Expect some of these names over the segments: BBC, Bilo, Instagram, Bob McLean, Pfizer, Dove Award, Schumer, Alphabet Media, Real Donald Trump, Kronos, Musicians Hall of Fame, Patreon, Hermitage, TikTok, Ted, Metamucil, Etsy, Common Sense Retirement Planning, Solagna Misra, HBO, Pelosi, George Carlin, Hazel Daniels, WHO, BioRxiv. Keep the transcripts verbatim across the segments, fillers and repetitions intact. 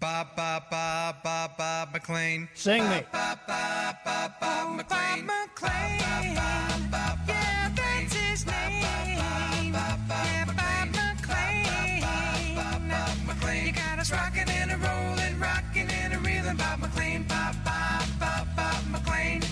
Ba ba ba ba ba McLean. Sing me. Ba ba ba ba McLean. Yeah, that's his name. Yeah, Bob McLean. You got us rocking and a rolling, rocking and a reeling. Bob McLean. Ba ba ba ba McLean.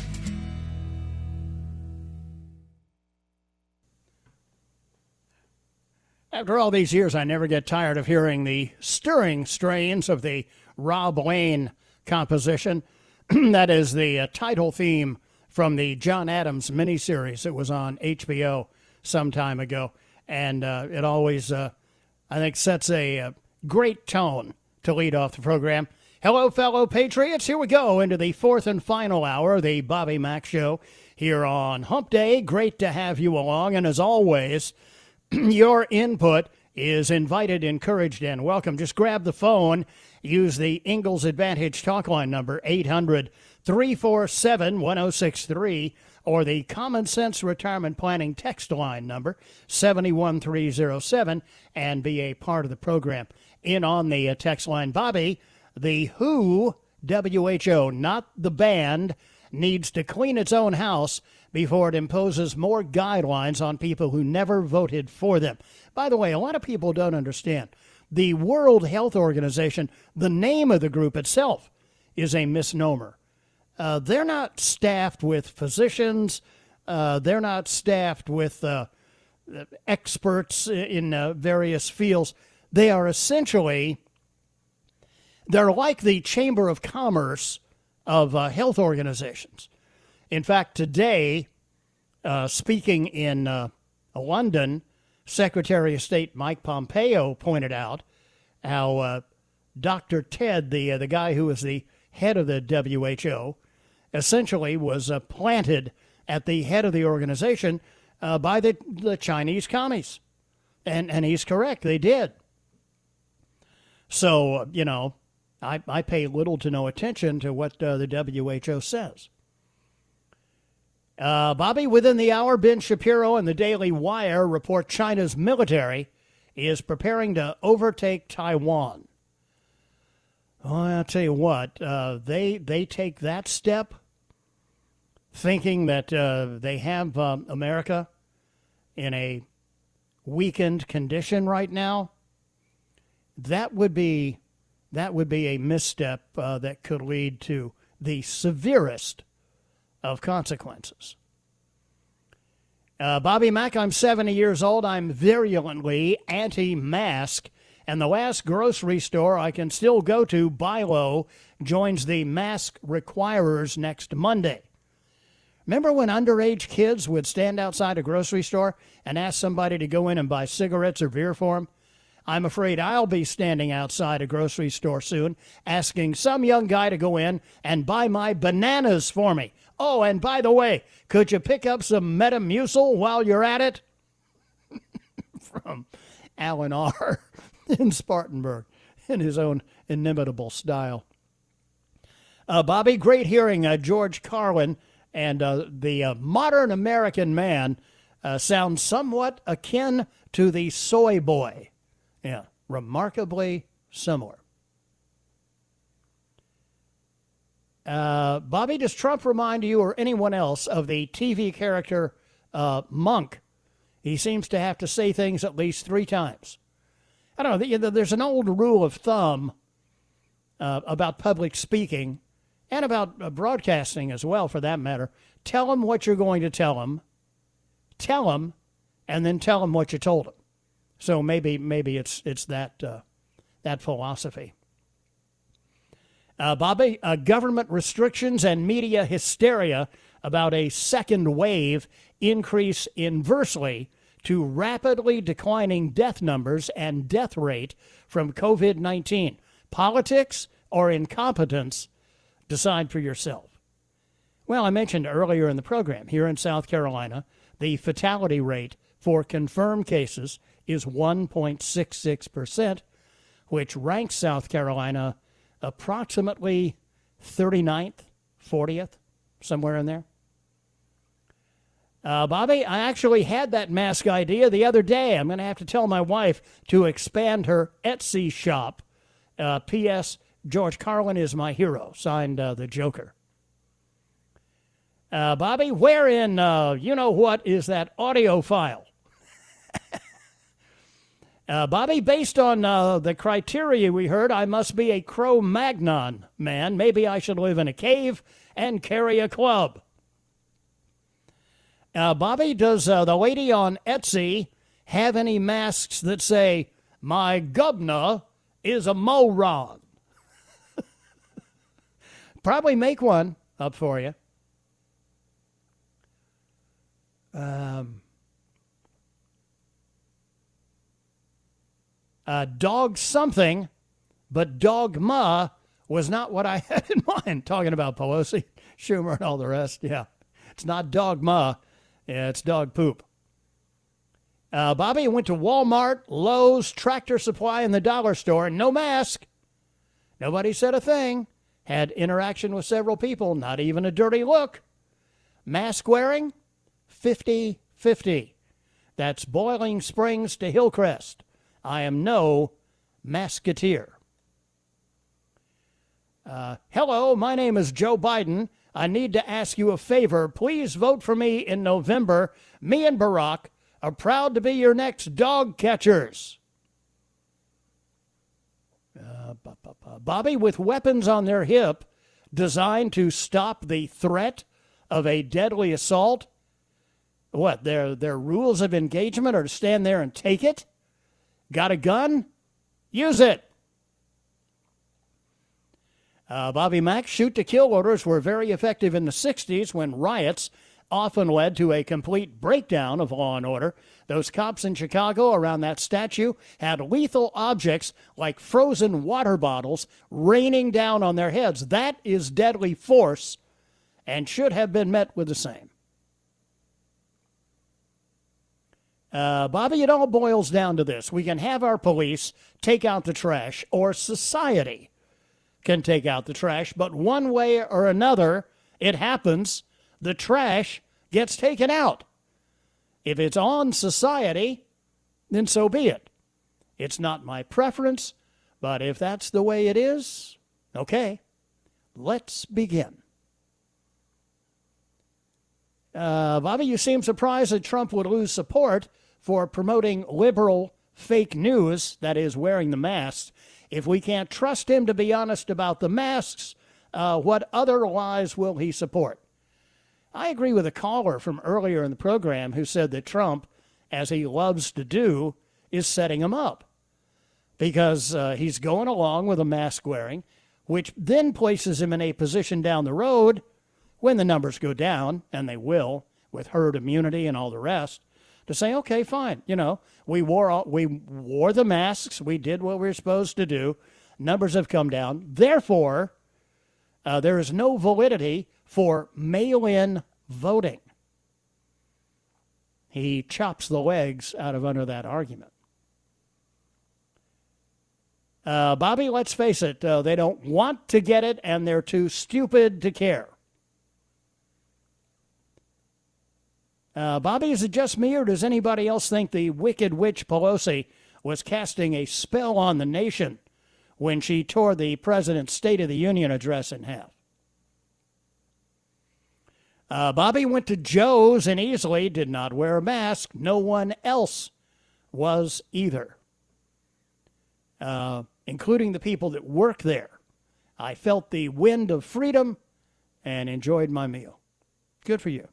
After all these years, I never get tired of hearing the stirring strains of the Rob Lane composition. That is the uh, title theme from the John Adams miniseries that was on H B O some time ago. And uh, it always, uh, I think, sets a, a great tone to lead off the program. Hello, fellow Patriots. Here we go into the fourth and final hour of the Bobby Mack Show here on Hump Day. Great to have you along. And as always, your input is invited, encouraged, and welcome. Just grab the phone. Use the Ingalls Advantage talk line number eight hundred, three four seven, one oh six three or the Common Sense Retirement Planning text line number seven one three oh seven and be a part of the program. In on the text line, Bobby, the W H O, W H O, not the band, needs to clean its own house before it imposes more guidelines on people who never voted for them. By the way, a lot of people don't understand. The World Health Organization, the name of the group itself, is a misnomer. Uh, they're not staffed with physicians. Uh, they're not staffed with uh, experts in uh, various fields. They are essentially, they're like the Chamber of Commerce of uh, health organizations. In fact, today, uh, speaking in uh, London, Secretary of State Mike Pompeo pointed out how uh, Doctor Ted, the uh, the guy who was the head of the W H O, essentially was uh, planted at the head of the organization uh, by the, the Chinese commies. And, and he's correct. They did. So, you know, I, I pay little to no attention to what uh, the W H O says. Uh, Bobby, within the hour, Ben Shapiro and the Daily Wire report China's military is preparing to overtake Taiwan. Well, I'll tell you what, uh, they they take that step thinking that uh, they have um, America in a weakened condition right now. That would be, that would be a misstep uh, that could lead to the severest of consequences. Uh, Bobby Mack, I'm seventy years old. I'm virulently anti-mask, and the last grocery store I can still go to, Bilo, joins the mask requirers next Monday. Remember when underage kids would stand outside a grocery store and ask somebody to go in and buy cigarettes or beer for them? I'm afraid I'll be standing outside a grocery store soon asking some young guy to go in and buy my bananas for me. Oh, and by the way, could you pick up some Metamucil while you're at it? From Alan R. in Spartanburg, in his own inimitable style. Uh, Bobby, great hearing uh, George Carlin and uh, the uh, modern American man uh, sound somewhat akin to the soy boy. Yeah, remarkably similar. Uh, Bobby, does Trump remind you or anyone else of the T V character uh, Monk? He seems to have to say things at least three times. I don't know, there's an old rule of thumb uh, about public speaking and about uh, broadcasting as well, for that matter. Tell them what you're going to tell them, tell them, and then tell them what you told them. So maybe maybe it's it's that uh, that philosophy. Uh, Bobby, uh, government restrictions and media hysteria about a second wave increase inversely to rapidly declining death numbers and death rate from COVID nineteen. Politics or incompetence? Decide for yourself. Well, I mentioned earlier in the program, here in South Carolina, the fatality rate for confirmed cases is one point six six percent, which ranks South Carolina approximately thirty-ninth, fortieth, somewhere in there. Uh, Bobby, I actually had that mask idea the other day. I'm going to have to tell my wife to expand her Etsy shop. Uh, P S. George Carlin is my hero, signed uh, the Joker. Uh, Bobby, where in uh, you-know-what is that audio file? uh, Bobby, based on uh, the criteria we heard, I must be a Cro-Magnon man. Maybe I should live in a cave and carry a club. Uh, Bobby, does uh, the lady on Etsy have any masks that say, my governor is a moron? Probably make one up for you. Um, uh, dog something, but dogma was not what I had in mind. Talking about Pelosi, Schumer, and all the rest. Yeah, it's not dogma. Yeah, it's dog poop. Uh, Bobby went to Walmart, Lowe's, Tractor Supply, and the dollar store. No mask. Nobody said a thing. Had interaction with several people. Not even a dirty look. Mask wearing, fifty-fifty. That's Boiling Springs to Hillcrest. I am no masketeer. Uh, hello, my name is Joe Biden. I need to ask you a favor. Please vote for me in November. Me and Barack are proud to be your next dog catchers. Uh, Bobby, with weapons on their hip designed to stop the threat of a deadly assault. What, their their rules of engagement are to stand there and take it? Got a gun? Use it. Uh, Bobby Mack, shoot-to-kill orders were very effective in the sixties when riots often led to a complete breakdown of law and order. Those cops in Chicago around that statue had lethal objects like frozen water bottles raining down on their heads. That is deadly force and should have been met with the same. Uh, Bobby, it all boils down to this. We can have our police take out the trash, or society can take out the trash, but one way or another, it happens. The trash gets taken out. If it's on society, then so be it. It's not my preference, but if that's the way it is, okay, let's begin. Uh, Bobby, you seem surprised that Trump would lose support for promoting liberal fake news, that is, wearing the masks. If we can't trust him to be honest about the masks, uh, what other lies will he support? I agree with a caller from earlier in the program who said that Trump, as he loves to do, is setting him up because uh, he's going along with a mask wearing, which then places him in a position down the road when the numbers go down, and they will, with herd immunity and all the rest, to say, okay, fine, you know, we wore all, we wore the masks, we did what we were supposed to do, numbers have come down, therefore, uh, there is no validity for mail-in voting. He chops the legs out of under that argument. Uh, Bobby, let's face it, uh, they don't want to get it, and they're too stupid to care. Uh, Bobby, is it just me, or does anybody else think the wicked witch Pelosi was casting a spell on the nation when she tore the president's State of the Union address in half? Uh, Bobby went to Joe's and easily did not wear a mask. No one else was either. uh, including the people that work there. I felt the wind of freedom and enjoyed my meal. Good for you.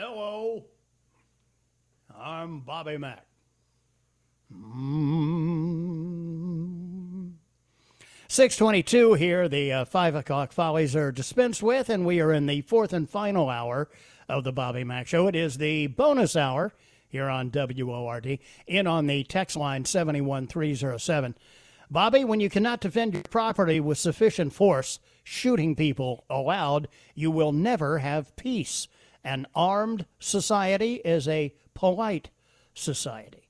Hello, I'm Bobby Mack. Mm. six twenty-two here, the uh, five o'clock follies are dispensed with, and we are in the fourth and final hour of the Bobby Mack Show. It is the bonus hour here on W O R D, in on the text line seven one three zero seven. Bobby, when you cannot defend your property with sufficient force, shooting people allowed, you will never have peace. An armed society is a polite society.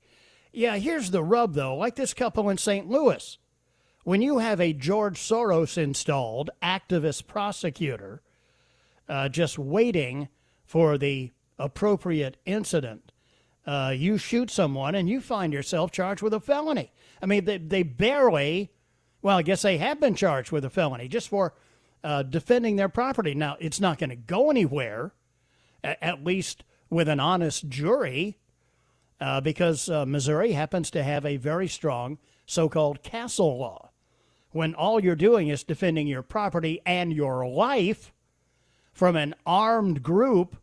Yeah, here's the rub, though. Like this couple in Saint Louis, when you have a George Soros-installed activist prosecutor uh, just waiting for the appropriate incident, uh, you shoot someone and you find yourself charged with a felony. I mean, they, they barely, well, I guess they have been charged with a felony just for uh, defending their property. Now, it's not going to go anywhere, at least with an honest jury, uh, because uh, Missouri happens to have a very strong so-called castle law. When all you're doing is defending your property and your life from an armed group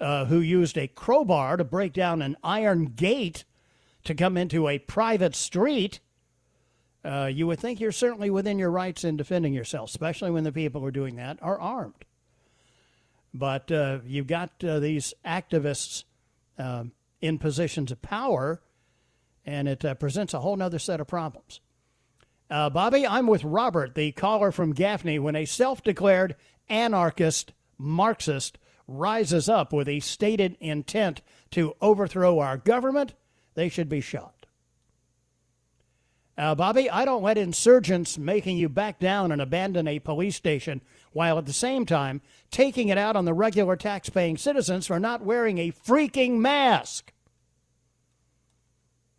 uh, who used a crowbar to break down an iron gate to come into a private street, uh, you would think you're certainly within your rights in defending yourself, especially when the people who are doing that are armed. But uh, you've got uh, these activists uh, in positions of power, and it uh, presents a whole other set of problems. Uh, Bobby, I'm with Robert, the caller from Gaffney, when a self-declared anarchist Marxist rises up with a stated intent to overthrow our government, they should be shot. Uh, Bobby, I don't let insurgents making you back down and abandon a police station while at the same time taking it out on the regular tax-paying citizens for not wearing a freaking mask.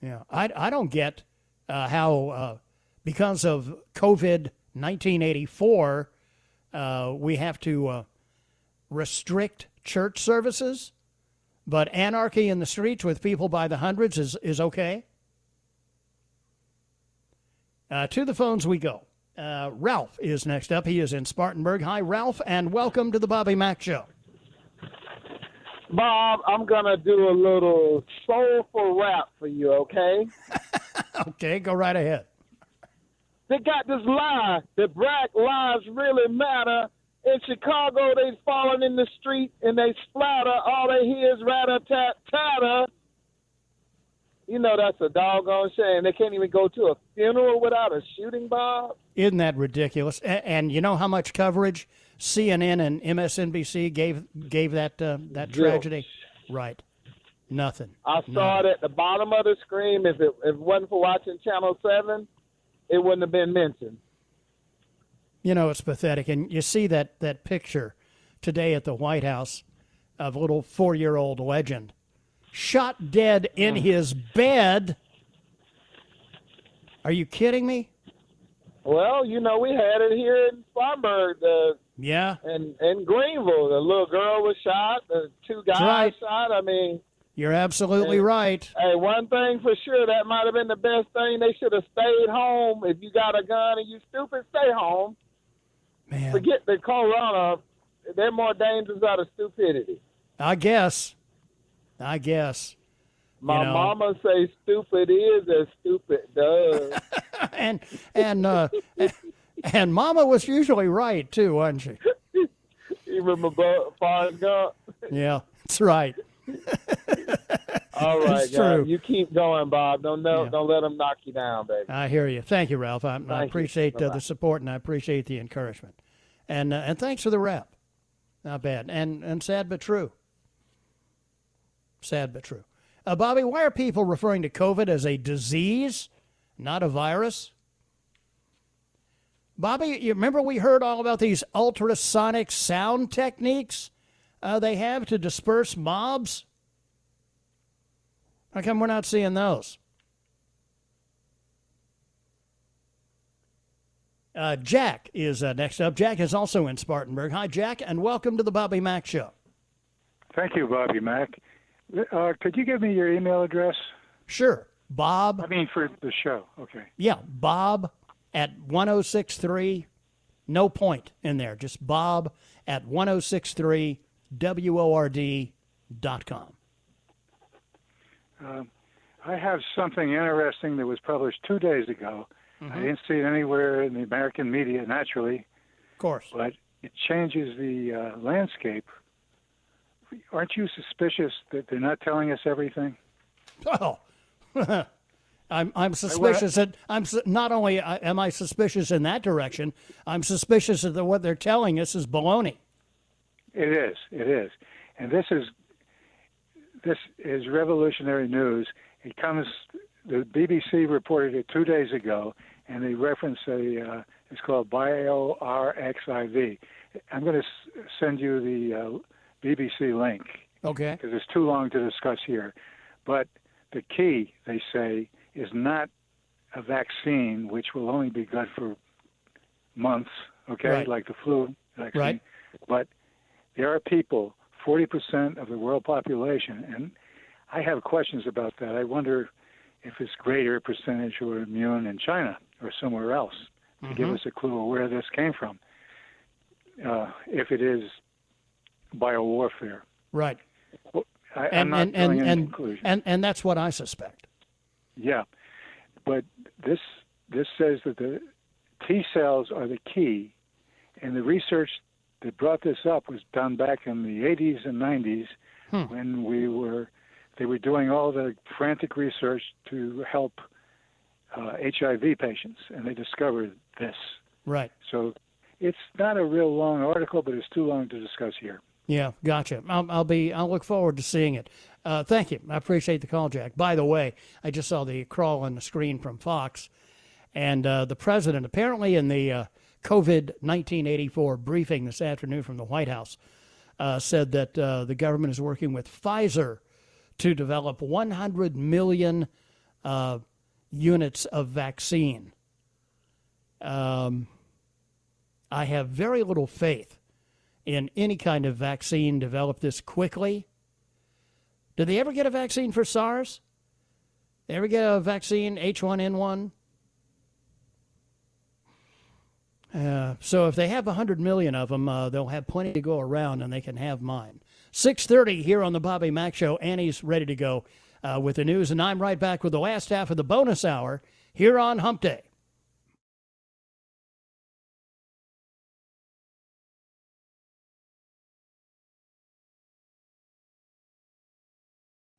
Yeah, I, I don't get uh, how, uh, because of COVID nineteen eighty-four, uh, we have to uh, restrict church services, but anarchy in the streets with people by the hundreds is, is okay. Uh, to the phones we go. Uh, Ralph is next up. He is in Spartanburg. Hi, Ralph, and welcome to the Bobby Mack Show. Bob, I'm going to do a little soulful rap for you, okay? Okay, go right ahead. They got this lie that black lives really matter. In Chicago, they falling in the street and they splatter. All they hear is rat-a-tat-tatter. You know, that's a doggone shame. They can't even go to a funeral without a shooting, Bob. Isn't that ridiculous? And, and you know how much coverage C N N and M S N B C gave gave that uh, that tragedy? Zilch. Right. Nothing. I saw Nothing. it at the bottom of the screen. If it, if it wasn't for watching Channel seven, it wouldn't have been mentioned. You know, it's pathetic. And you see that, that picture today at the White House of little four-year-old Legend shot dead in his bed. Are you kidding me? Well, you know, we had it here in Spartanburg. Uh, yeah. And in, in Greenville, the little girl was shot. The two guys right. shot. I mean. You're absolutely and, right. Hey, one thing for sure, that might have been the best thing. They should have stayed home. If you got a gun and you stupid, stay home. Man. Forget the corona. They're more dangerous out of stupidity. I guess. I guess. My you know. mama says stupid is as stupid does. and and uh, and mama was usually right too, wasn't she? You remember Forrest Gump? Yeah, that's right. All right, guys. You keep going, Bob. Don't know, yeah. don't let them knock you down, baby. I hear you. Thank you, Ralph. I, I appreciate uh, the support and I appreciate the encouragement. And uh, and thanks for the rap. Not bad. And and sad but true. Sad but true. Uh, Bobby, why are people referring to COVID as a disease, not a virus? Bobby, you remember we heard all about these ultrasonic sound techniques uh, they have to disperse mobs? How come we're not seeing those? Uh, Jack is uh, next up. Jack is also in Spartanburg. Hi, Jack, and welcome to the Bobby Mack Show. Thank you, Bobby Mack. Uh, could you give me your email address? Sure. Bob. I mean, for the show. Okay. Yeah. Bob at one oh six three. No point in there. Just Bob at ten sixty-three W O R D dot com. Uh, I have something interesting that was published two days ago. Mm-hmm. I didn't see it anywhere in the American media, naturally. Of course. But it changes the uh, landscape. Aren't you suspicious that they're not telling us everything? Oh, I'm I'm suspicious that I'm not only am I suspicious in that direction. I'm suspicious that what they're telling us is baloney. It is, it is, and this is this is revolutionary news. It comes. The B B C reported it two days ago, and they reference a. Uh, it's called BioRxiv. I'm going to s- send you the. Uh, B B C link, okay, because it's too long to discuss here. But the key, they say, is not a vaccine, which will only be good for months, okay, right. like the flu vaccine. Right. But there are people, forty percent of the world population, and I have questions about that. I wonder if it's greater percentage who are immune in China or somewhere else to mm-hmm. give us a clue of where this came from, uh, if it is biowarfare. Right. Well, I, and, I'm not and, drawing and, any conclusion. And, and that's what I suspect. Yeah. But this this says that the T cells are the key, and the research that brought this up was done back in the eighties and nineties hmm. when we were they were doing all the frantic research to help uh, H I V patients, and they discovered this. Right. So it's not a real long article, but it's too long to discuss here. Yeah, gotcha. I'll, I'll be. I'll look forward to seeing it. Uh, thank you. I appreciate the call, Jack. By the way, I just saw the crawl on the screen from Fox, and uh, the president apparently in the uh, COVID nineteen eighty-four briefing this afternoon from the White House uh, said that uh, the government is working with Pfizer to develop one hundred million uh, units of vaccine. Um, I have very little faith in any kind of vaccine developed this quickly. Did they ever get a vaccine for SARS? They ever get a vaccine, H one N one? Uh, so if they have one hundred million of them, uh, they'll have plenty to go around, and they can have mine. six thirty here on the Bobby Mack Show. Annie's ready to go uh, with the news, and I'm right back with the last half of the bonus hour here on Hump Day.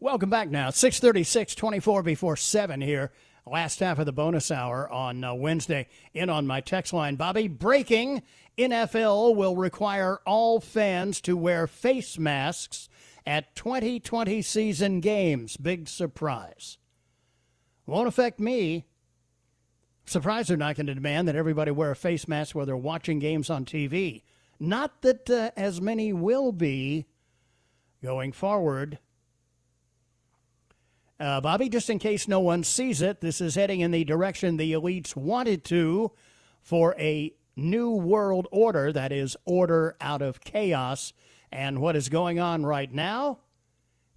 Welcome back now. six thirty-six, twenty-four before seven here. Last half of the bonus hour on uh, Wednesday. In on my text line, Bobby, breaking. N F L will require all fans to wear face masks at twenty twenty season games. Big surprise. Won't affect me. Surprised they're not going to demand that everybody wear a face mask while they're watching games on T V. Not that uh, as many will be going forward. Uh, Bobby, just in case no one sees it, this is heading in the direction the elites wanted to for a new world order, that is, order out of chaos. And what is going on right now?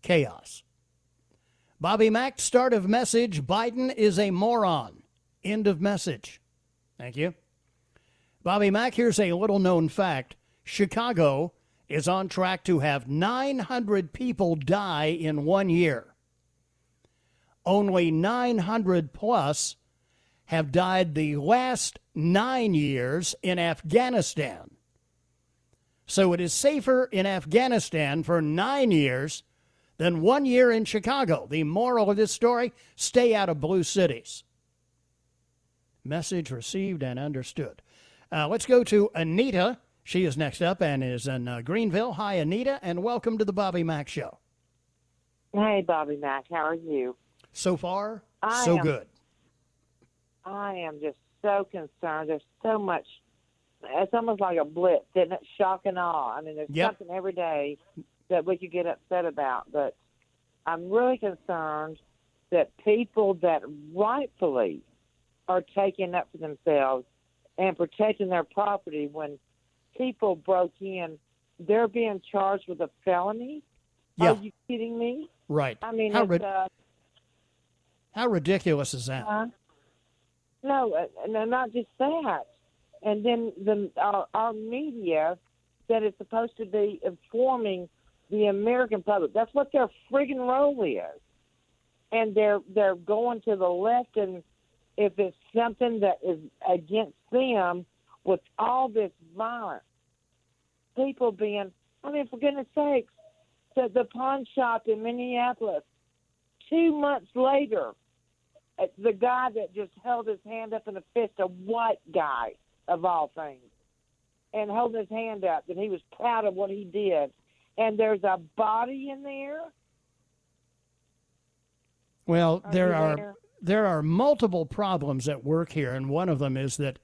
Chaos. Bobby Mack, start of message, Biden is a moron. End of message. Thank you. Bobby Mack, here's a little-known fact. Chicago is on track to have nine hundred people die in one year. Only nine hundred plus have died the last nine years in Afghanistan. So it is safer in Afghanistan for nine years than one year in Chicago. The moral of this story, stay out of blue cities. Message received and understood. Uh, let's go to Anita. She is next up and is in uh, Greenville. Hi, Anita, and welcome to the Bobby Mack Show. Hey, Bobby Mack. How are you? So far, I so am, good. I am just so concerned. There's so much. It's almost like a blitz, isn't it? Shock and awe. I mean, there's yep. something every day that we could get upset about. But I'm really concerned that people that rightfully are taking up for themselves and protecting their property, when people broke in, they're being charged with a felony. Yeah. Are you kidding me? Right. I mean, How it's... Rid- uh, How ridiculous is that? Uh, no, uh, no, not just that. And then the our, our media that is supposed to be informing the American public. That's what their friggin' role is. And they're they're going to the left, and if it's something that is against them with all this violence, people being, I mean, for goodness sakes, the, the pawn shop in Minneapolis, two months later, the guy that just held his hand up in a fist, a white guy, of all things, and held his hand up, and he was proud of what he did. And there's a body in there? Well, are there are there? there are multiple problems at work here, and one of them is that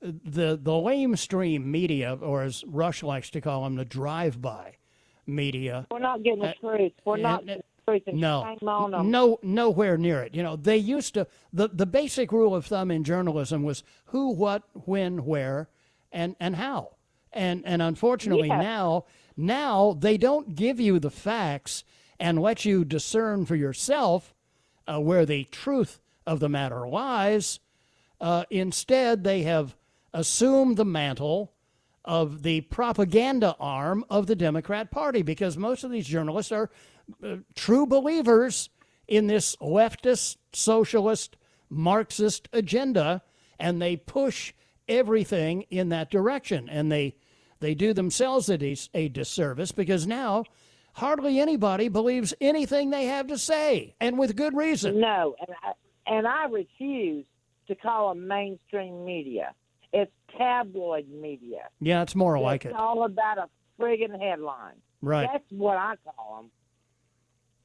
the, the lamestream media, or as Rush likes to call them, the drive-by media. We're not getting the uh, truth. We're and, not getting No, no, nowhere near it. You know, they used to, the, the basic rule of thumb in journalism was who, what, when, where, and, and how. And and unfortunately yeah. now, now they don't give you the facts and let you discern for yourself uh, where the truth of the matter lies. Uh, instead, they have assumed the mantle of the propaganda arm of the Democrat Party, because most of these journalists are Uh, true believers in this leftist, socialist, Marxist agenda, and they push everything in that direction. And they they do themselves a, dis- a disservice, because now hardly anybody believes anything they have to say, and with good reason. No, and I, and I refuse to call them mainstream media. It's tabloid media. Yeah, it's more it's like it. It's all about a friggin' headline. Right. That's what I call them.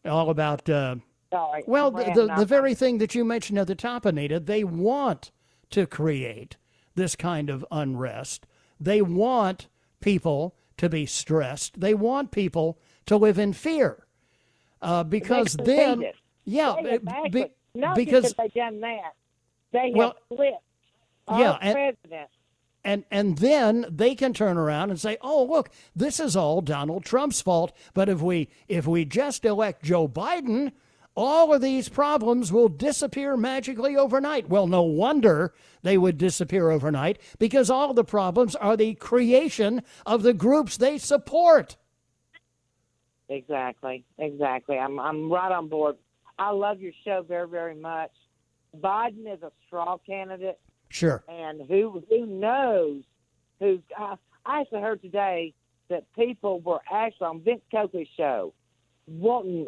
All about, uh, Sorry, well, the, the, the very thing that you mentioned at the top, Anita, they want to create this kind of unrest. They want people to be stressed. They want people to live in fear uh, because then, contagious. yeah, be, Not because, because they've done that. They have well, flipped all yeah, and, presidents. And, and then they can turn around and say, oh, look, this is all Donald Trump's fault. But if we if we just elect Joe Biden, all of these problems will disappear magically overnight. Well, no wonder they would disappear overnight, because all the problems are the creation of the groups they support. Exactly. Exactly. I'm I'm right on board. I love your show very, very much. Biden is a straw candidate. Sure. And who who knows who's uh, I actually heard today that people were actually on Vince Coakley's show wanting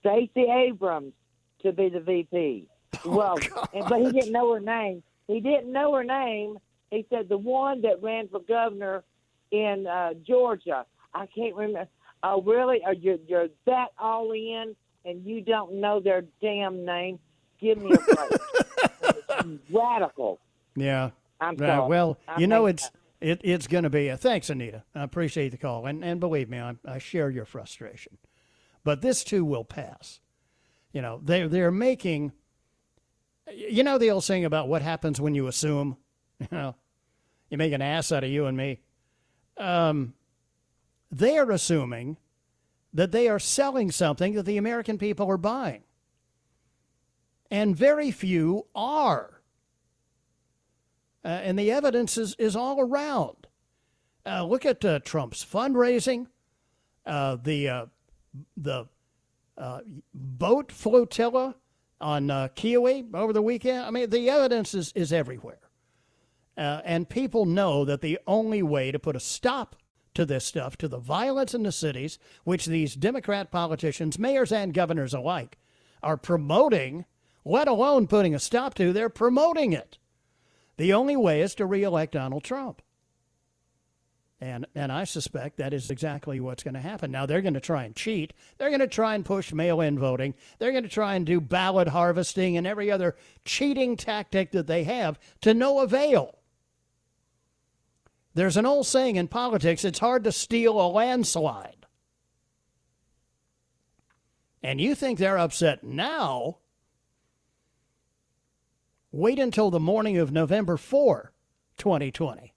Stacey Abrams to be the V P. Oh, well, and, but he didn't know her name. He didn't know her name. He said the one that ran for governor in uh, Georgia. I can't remember. Oh, really? Are you you're that all in? And you don't know their damn name? Give me a break. Radical. Yeah. I'm sorry. Uh, well, I'm you know it's it, it's going to be a thanks, Anita. I appreciate the call, and and believe me, I, I share your frustration. But this too will pass. You know they they're making. You know the old saying about what happens when you assume. You know, you make an ass out of you and me. Um, they are assuming that they are selling something that the American people are buying. And very few are. Uh, and the evidence is, is all around. Uh, look at uh, Trump's fundraising, uh, the uh, the uh, boat flotilla on uh, Kiwi over the weekend. I mean, the evidence is, is everywhere. Uh, and people know that the only way to put a stop to this stuff, to the violence in the cities, which these Democrat politicians, mayors and governors alike, are promoting, let alone putting a stop to, they're promoting it. The only way is to reelect Donald Trump. And and I suspect that is exactly what's going to happen. Now, they're going to try and cheat. They're going to try and push mail-in voting. They're going to try and do ballot harvesting and every other cheating tactic that they have to no avail. There's an old saying in politics, it's hard to steal a landslide. And you think they're upset now? Wait until the morning of November fourth, twenty twenty.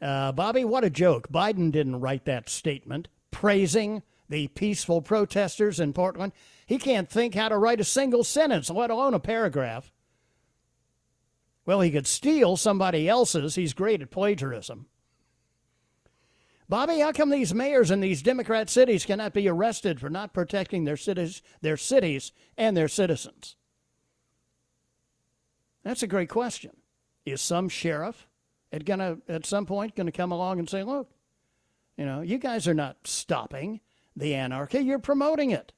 Uh, Bobby, what a joke. Biden didn't write that statement praising the peaceful protesters in Portland. He can't think how to write a single sentence, let alone a paragraph. Well, he could steal somebody else's. He's great at plagiarism. Bobby, how come these mayors in these Democrat cities cannot be arrested for not protecting their cities, their cities and their citizens? That's a great question. Is some sheriff at gonna at some point going to come along and say, look, you know, you guys are not stopping the anarchy. You're promoting it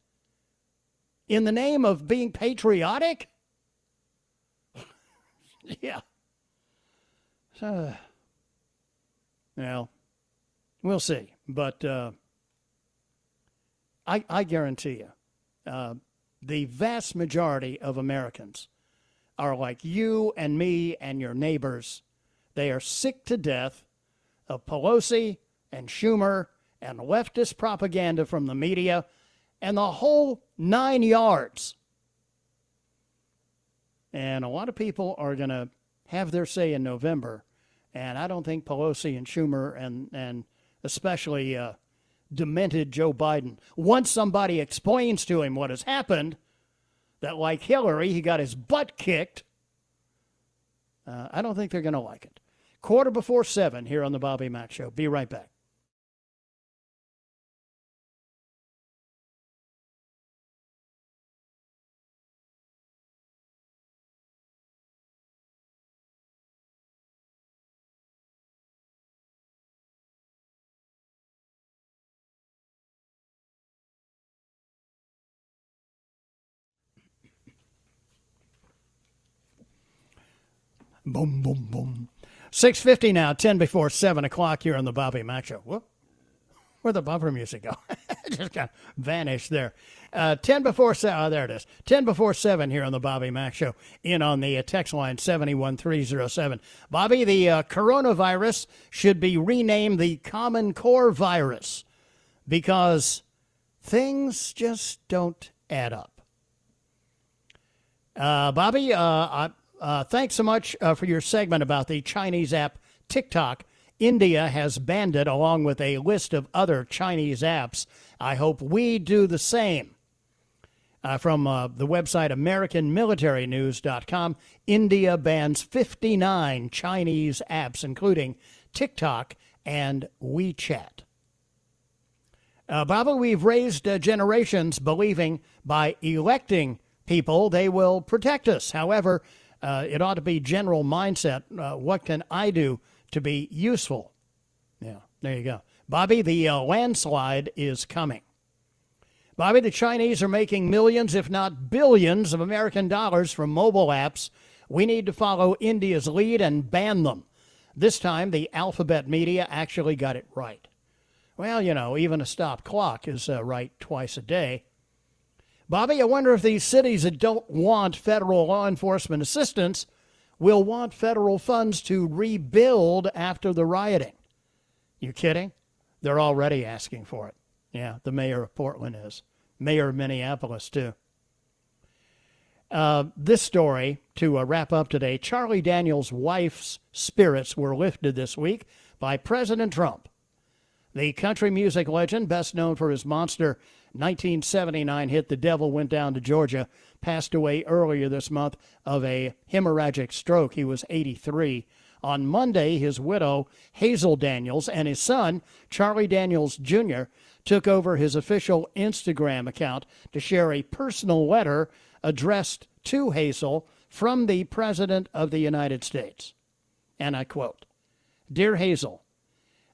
in the name of being patriotic? Yeah. So, well, we'll see. But uh, I, I guarantee you, uh, the vast majority of Americans are like you and me and your neighbors. They are sick to death of Pelosi and Schumer and leftist propaganda from the media and the whole nine yards. And a lot of people are going to have their say in November. And I don't think Pelosi and Schumer and, and especially uh, demented Joe Biden, once somebody explains to him what has happened, that like Hillary, he got his butt kicked, uh, I don't think they're going to like it. Quarter before seven here on the Bobby Mack Show. Be right back. Boom, boom, boom. six fifty now, ten before seven o'clock here on the Bobby Mack Show. Whoop. Where'd the bumper music go? Just kind of vanished there. Uh, ten before seven. Oh, there it is. Ten before seven here on the Bobby Mack Show. In on the uh, text line seven one three zero seven. Bobby, the uh, coronavirus should be renamed the Common Core virus because things just don't add up. Uh, Bobby, uh, I, uh, thanks so much uh, for your segment about the Chinese app TikTok. India has banned it along with a list of other Chinese apps. I hope we do the same. Uh, from uh, the website American Military News dot com, India bans fifty-nine Chinese apps, including TikTok and WeChat. Uh, Baba, we've raised uh, generations believing by electing people they will protect us. However, uh, it ought to be general mindset. Uh, what can I do to be useful? Yeah, there you go. Bobby, the uh, landslide is coming. Bobby, the Chinese are making millions, if not billions, of American dollars from mobile apps. We need to follow India's lead and ban them. This time, the Alphabet media actually got it right. Well, you know, even a stop clock is uh, right twice a day. Bobby, I wonder if these cities that don't want federal law enforcement assistance will want federal funds to rebuild after the rioting. You kidding? They're already asking for it. Yeah, the mayor of Portland is. Mayor of Minneapolis, too. Uh, this story, to uh, wrap up today, Charlie Daniels' wife's spirits were lifted this week by President Trump. The country music legend, best known for his monster nineteen seventy-nine hit The Devil Went Down to Georgia, passed away earlier this month of a hemorrhagic stroke. He was eighty-three. On Monday, his widow, Hazel Daniels, and his son, Charlie Daniels Junior, took over his official Instagram account to share a personal letter addressed to Hazel from the President of the United States. And I quote, "Dear Hazel,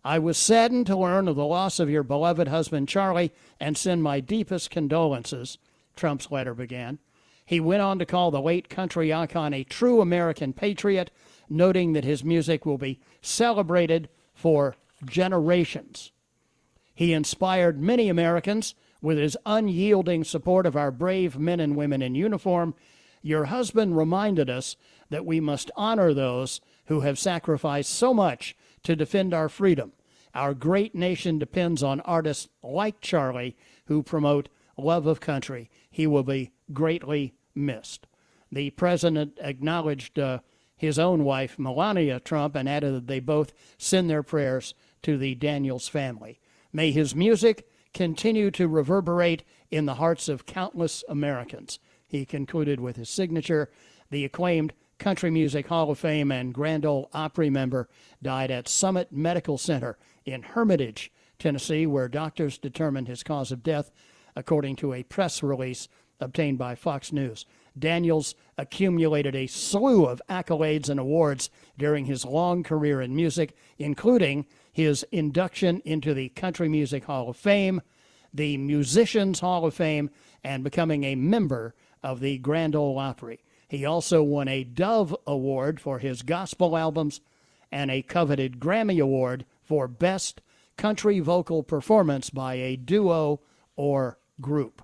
I was saddened to learn of the loss of your beloved husband, Charlie, and send my deepest condolences," Trump's letter began. He went on to call the late country icon a true American patriot, noting that his music will be celebrated for generations. He inspired many Americans with his unyielding support of our brave men and women in uniform. Your husband reminded us that we must honor those who have sacrificed so much to defend our freedom. Our great nation depends on artists like Charlie who promote love of country. He will be greatly missed. The president acknowledged uh, his own wife, Melania Trump, and added that they both send their prayers to the Daniels family. May his music continue to reverberate in the hearts of countless Americans. He concluded with his signature. The acclaimed Country Music Hall of Fame and Grand Ole Opry member died at Summit Medical Center in Hermitage, Tennessee, where doctors determined his cause of death, according to a press release obtained by Fox News. Daniels accumulated a slew of accolades and awards during his long career in music, including his induction into the Country Music Hall of Fame, the Musicians Hall of Fame, and becoming a member of the Grand Ole Opry. He also won a Dove Award for his gospel albums and a coveted Grammy Award for Best Country Vocal Performance by a Duo or Group.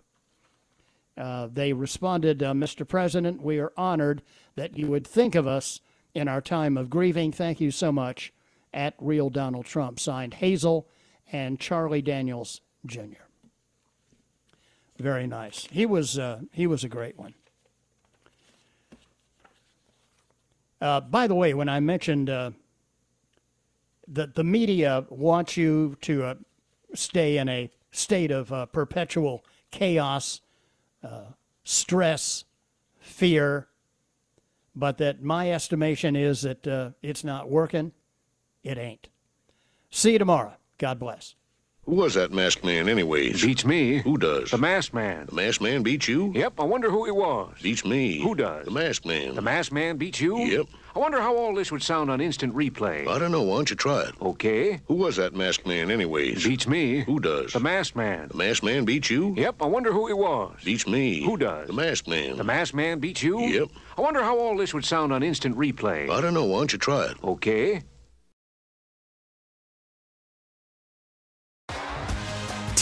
Uh, they responded, uh, Mister President, we are honored that you would think of us in our time of grieving. Thank you so much. At Real Donald Trump, signed Hazel and Charlie Daniels Junior Very nice. He was, uh, he was a great one. Uh, by the way, when I mentioned uh, that the media wants you to uh, stay in a state of uh, perpetual chaos, uh, stress, fear, but that my estimation is that uh, it's not working, it ain't. See you tomorrow. God bless. Who was that masked man anyways? Beats me. Who does? The masked man. The masked man beats you? Yep, I wonder who it was. Beats me. Who does? The masked man. The masked man beats you? Yep. I wonder how all this would sound on instant replay. I don't know. Why don't you try it? Okay. Who was that masked man anyways? Beats me. Who does? The masked man. The masked man beats you? Yep, I wonder who it was. Beats me. Who does? The masked man. The masked man beats you? Yep. I wonder how all this would sound on instant replay. I don't know. Why don't you try it? Okay.